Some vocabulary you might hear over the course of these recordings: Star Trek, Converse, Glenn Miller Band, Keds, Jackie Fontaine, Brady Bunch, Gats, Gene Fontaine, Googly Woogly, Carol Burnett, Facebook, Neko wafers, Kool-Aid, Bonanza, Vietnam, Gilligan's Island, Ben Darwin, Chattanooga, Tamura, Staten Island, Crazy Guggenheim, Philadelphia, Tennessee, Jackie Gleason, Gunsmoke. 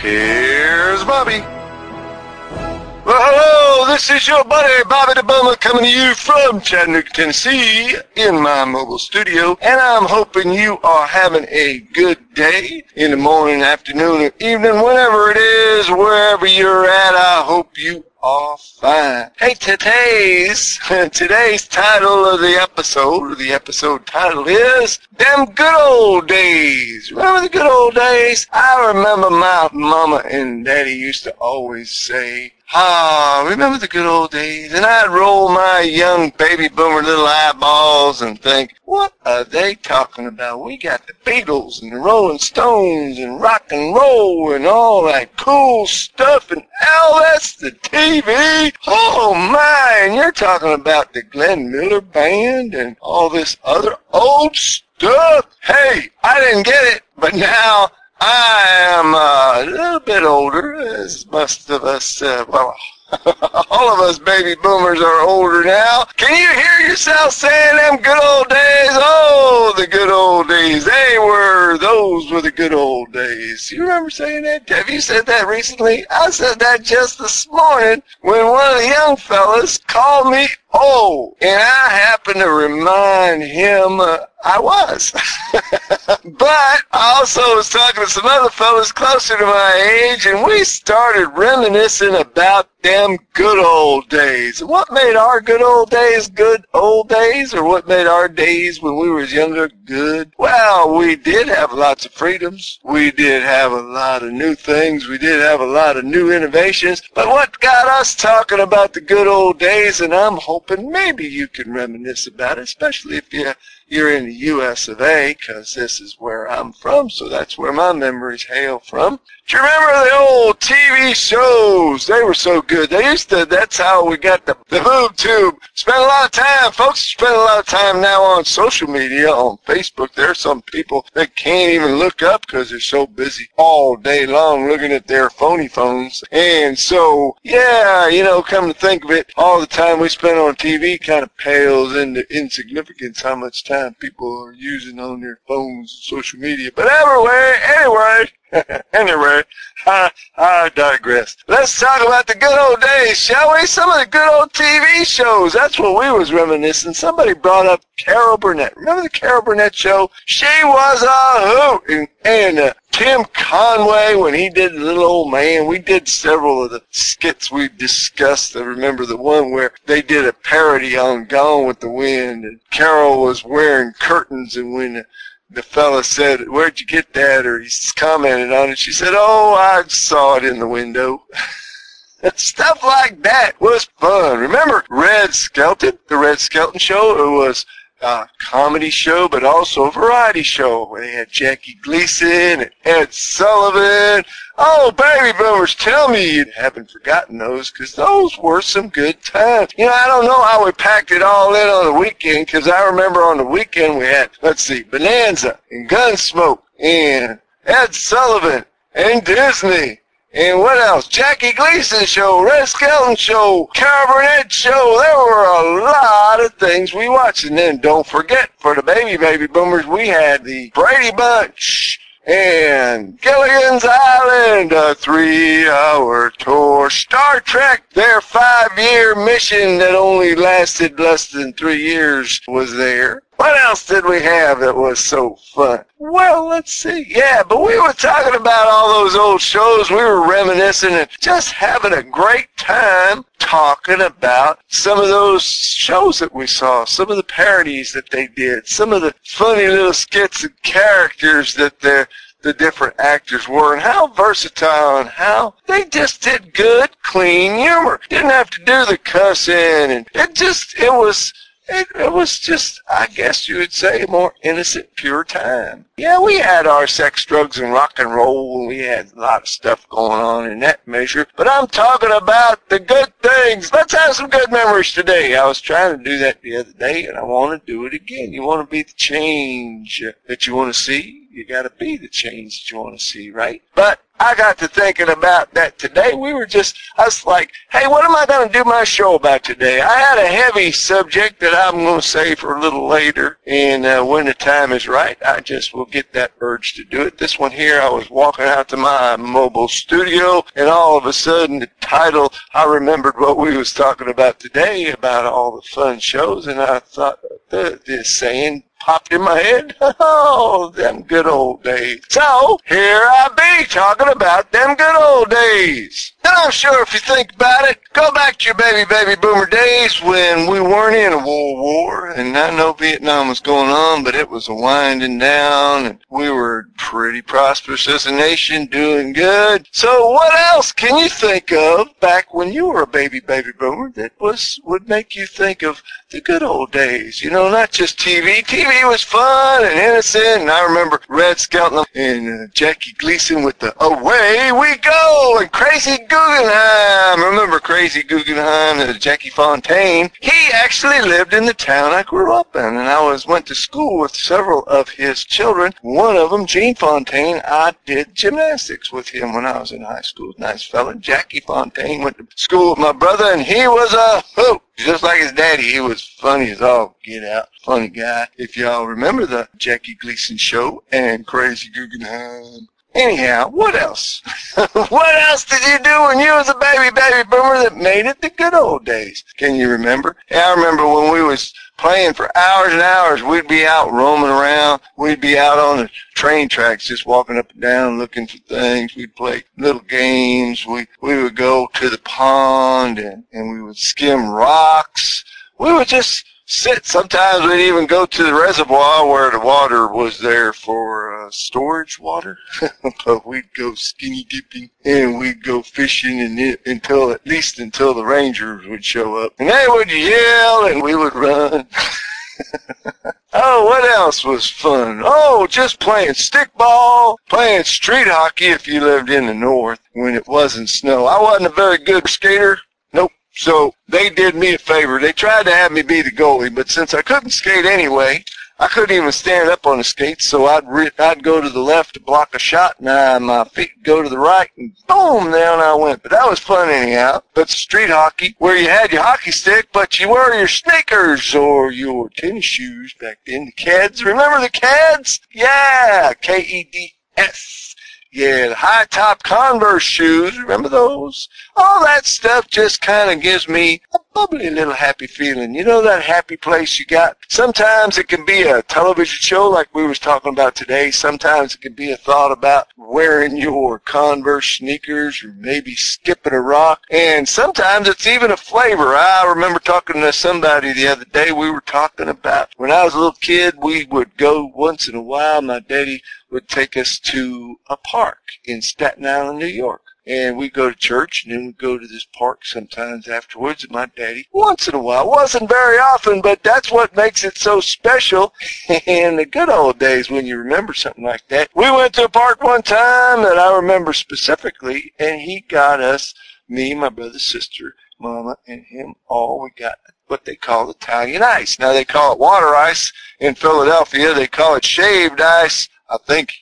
Here's Bobby. Well, hello, this is your buddy, Bobby DeBumba, coming to you from Chattanooga, Tennessee, in my mobile studio, and I'm hoping you are having a good day in the morning, afternoon, or evening, whenever it is, wherever you're at. I hope you are fine. Hey, today's title of the episode title is Them Good Old Days. Remember the good old days? I remember my mama and daddy used to always say, ah, remember the good old days? And I'd roll my young baby boomer little eyeballs and think, what are they talking about? We got the Beatles and the Rolling Stones and rock and roll and all that cool stuff and all that's the TV. Oh my, and you're talking about the Glenn Miller Band and all this other old stuff. Hey, I didn't get it, but now I am a little bit older, as most of us, all of us baby boomers are older now. Can you hear yourself saying them good old days? Oh, the good old days. Those were the good old days. You remember saying that? Have you said that recently? I said that just this morning when one of the young fellas called me old, and I happened to remind him I was. But I also was talking to some other fellas closer to my age, and we started reminiscing about them good old days. What made our good old days, or what made our days when we were younger good? Well, we did have lots of freedoms. We did have a lot of new things. We did have a lot of new innovations. But what got us talking about the good old days, and I'm hoping maybe you can reminisce about it, especially if you're in the U.S. of A, because this is where I'm from, so that's where my memories hail from. Do you remember the old TV shows? They were so good. That's how we got the boob tube. Spend a lot of time now on social media, on Facebook. There are some people that can't even look up because they're so busy all day long looking at their phony phones. And so, yeah, come to think of it, all the time we spend on TV kind of pales into insignificance how much time people are using on their phones and social media. But anyway, I digress. Let's talk about the good old days, shall we? Some of the good old TV shows. That's what we was reminiscing. Somebody brought up Carol Burnett. Remember the Carol Burnett show? She was a hoot. And Tim Conway, when he did Little Old Man, we did several of the skits we discussed. I remember the one where they did a parody on Gone with the Wind, and Carol was wearing curtains, and when the fella said, where'd you get that? Or he commented on it. She said, oh, I saw it in the window. Stuff like that was fun. Remember Red Skelton? The Red Skelton show? It was a comedy show, but also a variety show where they had Jackie Gleason and Ed Sullivan. Oh, baby boomers, tell me you haven't forgotten those, because those were some good times. I don't know how we packed it all in on the weekend, because I remember on the weekend we had, Bonanza and Gunsmoke and Ed Sullivan and Disney. And what else? Jackie Gleason show, Red Skelton show, Carol Burnett show. There were a lot of things we watched. And then don't forget, for the baby boomers, we had the Brady Bunch. and Gilligan's Island, a 3-hour tour. Star Trek, their 5-year mission that only lasted less than 3 years was there. What else did we have that was so fun? Well, let's see. Yeah, but we were talking about all those old shows. We were reminiscing and just having a great time talking about some of those shows that we saw, some of the parodies that they did, some of the funny little skits and characters that the different actors were, and how versatile, and how they just did good, clean humor. Didn't have to do the cussing, and it was just, I guess you would say, a more innocent, pure time. Yeah, we had our sex, drugs, and rock and roll, and we had a lot of stuff going on in that measure. But I'm talking about the good things. Let's have some good memories today. I was trying to do that the other day, and I want to do it again. You want to be the change that you want to see? You got to be the change that you want to see, right? But I got to thinking about that today. I was like, hey, what am I going to do my show about today? I had a heavy subject that I'm going to save for a little later. And when the time is right, I just will get that urge to do it. This one here, I was walking out to my mobile studio, and all of a sudden the title, I remembered what we was talking about today, about all the fun shows. And I thought, this saying popped in my head. Oh, them good old days. So, here I be talking about them good old days. And I'm sure if you think about it, go back to your baby boomer days when we weren't in a world war. And I know Vietnam was going on, but it was a winding down, and we were pretty prosperous as a nation, doing good. So what else can you think of back when you were a baby boomer that would make you think of the good old days? You know, not just TV. TV was fun and innocent, and I remember Red Skelton and Jackie Gleason with the Away We Go, and Crazy Guggenheim. Remember Crazy Guggenheim and Jackie Fontaine? He actually lived in the town I grew up in, and I went to school with several of his children. One of them, Gene Fontaine, I did gymnastics with him when I was in high school. Nice fella. Jackie Fontaine went to school with my brother, and he was a hoot. Just like his daddy, he was funny as all get out. Funny guy. If y'all remember the Jackie Gleason show and Crazy Guggenheim. Anyhow, what else? What else did you do when you was a baby boomer that made it the good old days? Can you remember? Yeah, I remember when we was playing for hours and hours. We'd be out roaming around. We'd be out on the train tracks just walking up and down looking for things. We'd play little games. We would go to the pond, and we would skim rocks. We would just sit. Sometimes we'd even go to the reservoir where the water was there for storage water. But we'd go skinny dipping, and we'd go fishing, and until the rangers would show up, and they would yell, and we would run. Oh, what else was fun? Oh, just playing stickball, playing street hockey if you lived in the north when it wasn't snow. I wasn't a very good skater. Nope. So they did me a favor. They tried to have me be the goalie, but since I couldn't skate anyway, I couldn't even stand up on the skates, so I'd go to the left to block a shot, and my feet go to the right, and boom, down I went. But that was fun anyhow. But street hockey, where you had your hockey stick, but you wore your sneakers or your tennis shoes back then. The Keds, remember the Keds? Yeah, Keds. Yeah, the high-top Converse shoes, remember those? All that stuff just kind of gives me a bubbly little happy feeling. You know that happy place you got? Sometimes it can be a television show like we was talking about today. Sometimes it can be a thought about wearing your Converse sneakers or maybe skipping a rock. And sometimes it's even a flavor. I remember talking to somebody the other day. We were talking about when I was a little kid, we would go once in a while. My daddy would take us to a park in Staten Island, New York. And we'd go to church, and then we'd go to this park sometimes afterwards. And my daddy, once in a while, wasn't very often, but that's what makes it so special in the good old days when you remember something like that. We went to a park one time that I remember specifically, and he got us, me, my brother, sister, mama, and him all. We got what they call Italian ice. Now they call it water ice in Philadelphia. They call it shaved ice, I think,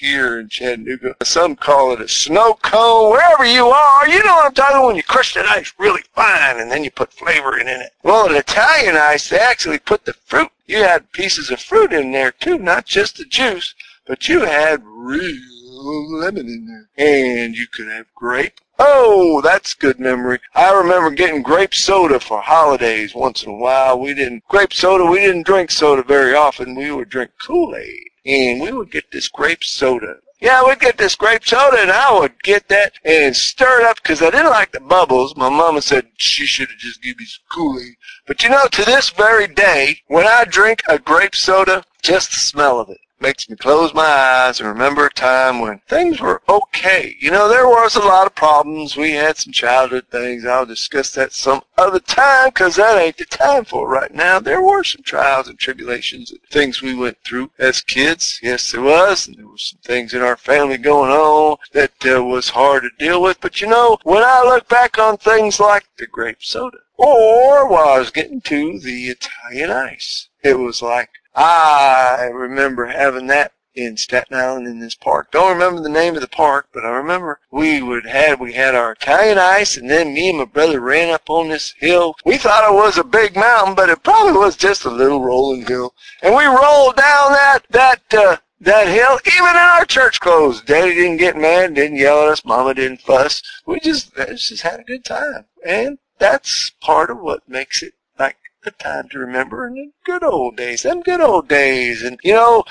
here in Chattanooga. Some call it a snow cone. Wherever you are, you know what I'm talking, when you crush that ice really fine and then you put flavoring in it. Well, in Italian ice, they actually put the fruit. You had pieces of fruit in there too, not just the juice. But you had real lemon in there. And you could have grape. Oh, that's good memory. I remember getting grape soda for holidays once in a while. We didn't drink soda very often. We would drink Kool-Aid. And we would get this grape soda. Yeah, we'd get this grape soda, and I would get that and stir it up because I didn't like the bubbles. My mama said she should have just given me some Kool-Aid. But, you know, to this very day, when I drink a grape soda, just the smell of it makes me close my eyes and remember a time when things were okay. You know, there was a lot of problems. We had some childhood things. I'll discuss that some other time because that ain't the time for it right now. There were some trials and tribulations and things we went through as kids. Yes, there was. And there were some things in our family going on that was hard to deal with. But, you know, when I look back on things like the grape soda or while I was getting to the Italian ice, it was like, I remember having that in Staten Island in this park. Don't remember the name of the park, but I remember we had our Italian ice, and then me and my brother ran up on this hill. We thought it was a big mountain, but it probably was just a little rolling hill. And we rolled down that hill, even in our church clothes. Daddy didn't get mad, didn't yell at us, Mama didn't fuss. We just had a good time, and that's part of what makes it like the time to remember in the good old days, them good old days. And, you know,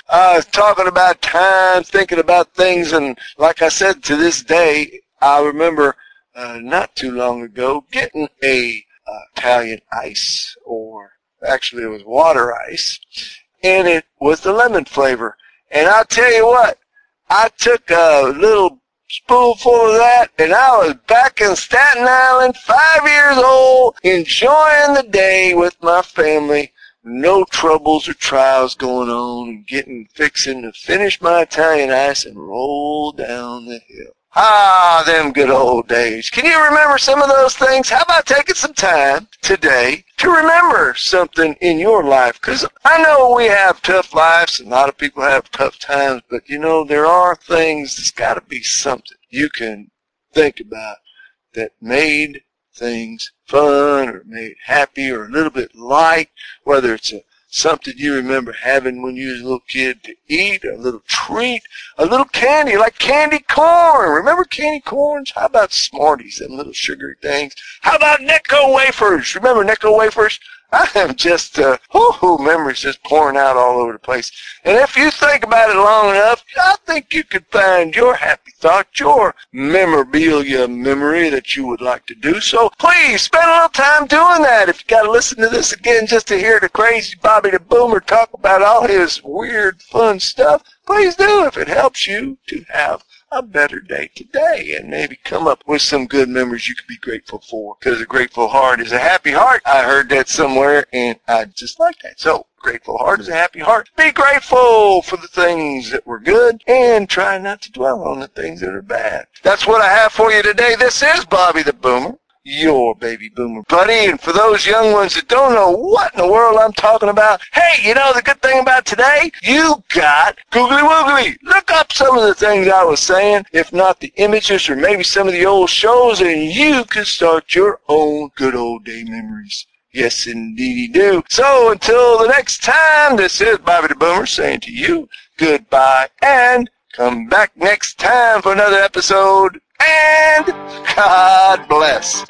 talking about time, thinking about things, and like I said, to this day, I remember not too long ago getting a Italian ice, or actually it was water ice, and it was the lemon flavor. And I'll tell you what, I took a little spoonful of that, and I was back in Staten Island, 5 years old, enjoying the day with my family, no troubles or trials going on, and fixing to finish my Italian ice and roll down the hill. Ah, them good old days. Can you remember some of those things? How about taking some time today to remember something in your life? Because I know we have tough lives, and a lot of people have tough times, but, you know, there are things, there's got to be something you can think about that made things fun or made happy or a little bit light, whether it's something you remember having when you was a little kid to eat, a little treat, a little candy, like candy corn. Remember candy corns? How about Smarties, them little sugary things? How about Neko wafers? Remember Neko wafers? I am just, memories just pouring out all over the place. And if you think about it long enough, I think you could find your happy thought, your memorabilia memory that you would like to do. So please spend a little time doing that. If you got to listen to this again just to hear the crazy Bobby DeBoomer talk about all his weird, fun stuff, please do if it helps you to have a better day today and maybe come up with some good memories you could be grateful for, because a grateful heart is a happy heart. I heard that somewhere, and I just like that. So grateful heart is a happy heart. Be grateful for the things that were good and try not to dwell on the things that are bad. That's what I have for you today. This is Bobby the Boomer, your baby boomer buddy. And for those young ones that don't know what in the world I'm talking about, hey, you know the good thing about today? You got Googly Woogly. Look up some of the things I was saying, if not the images or maybe some of the old shows, and you can start your own good old day memories. Yes, indeedy do. So until the next time, this is Bobby the Boomer saying to you goodbye, and come back next time for another episode. And God bless.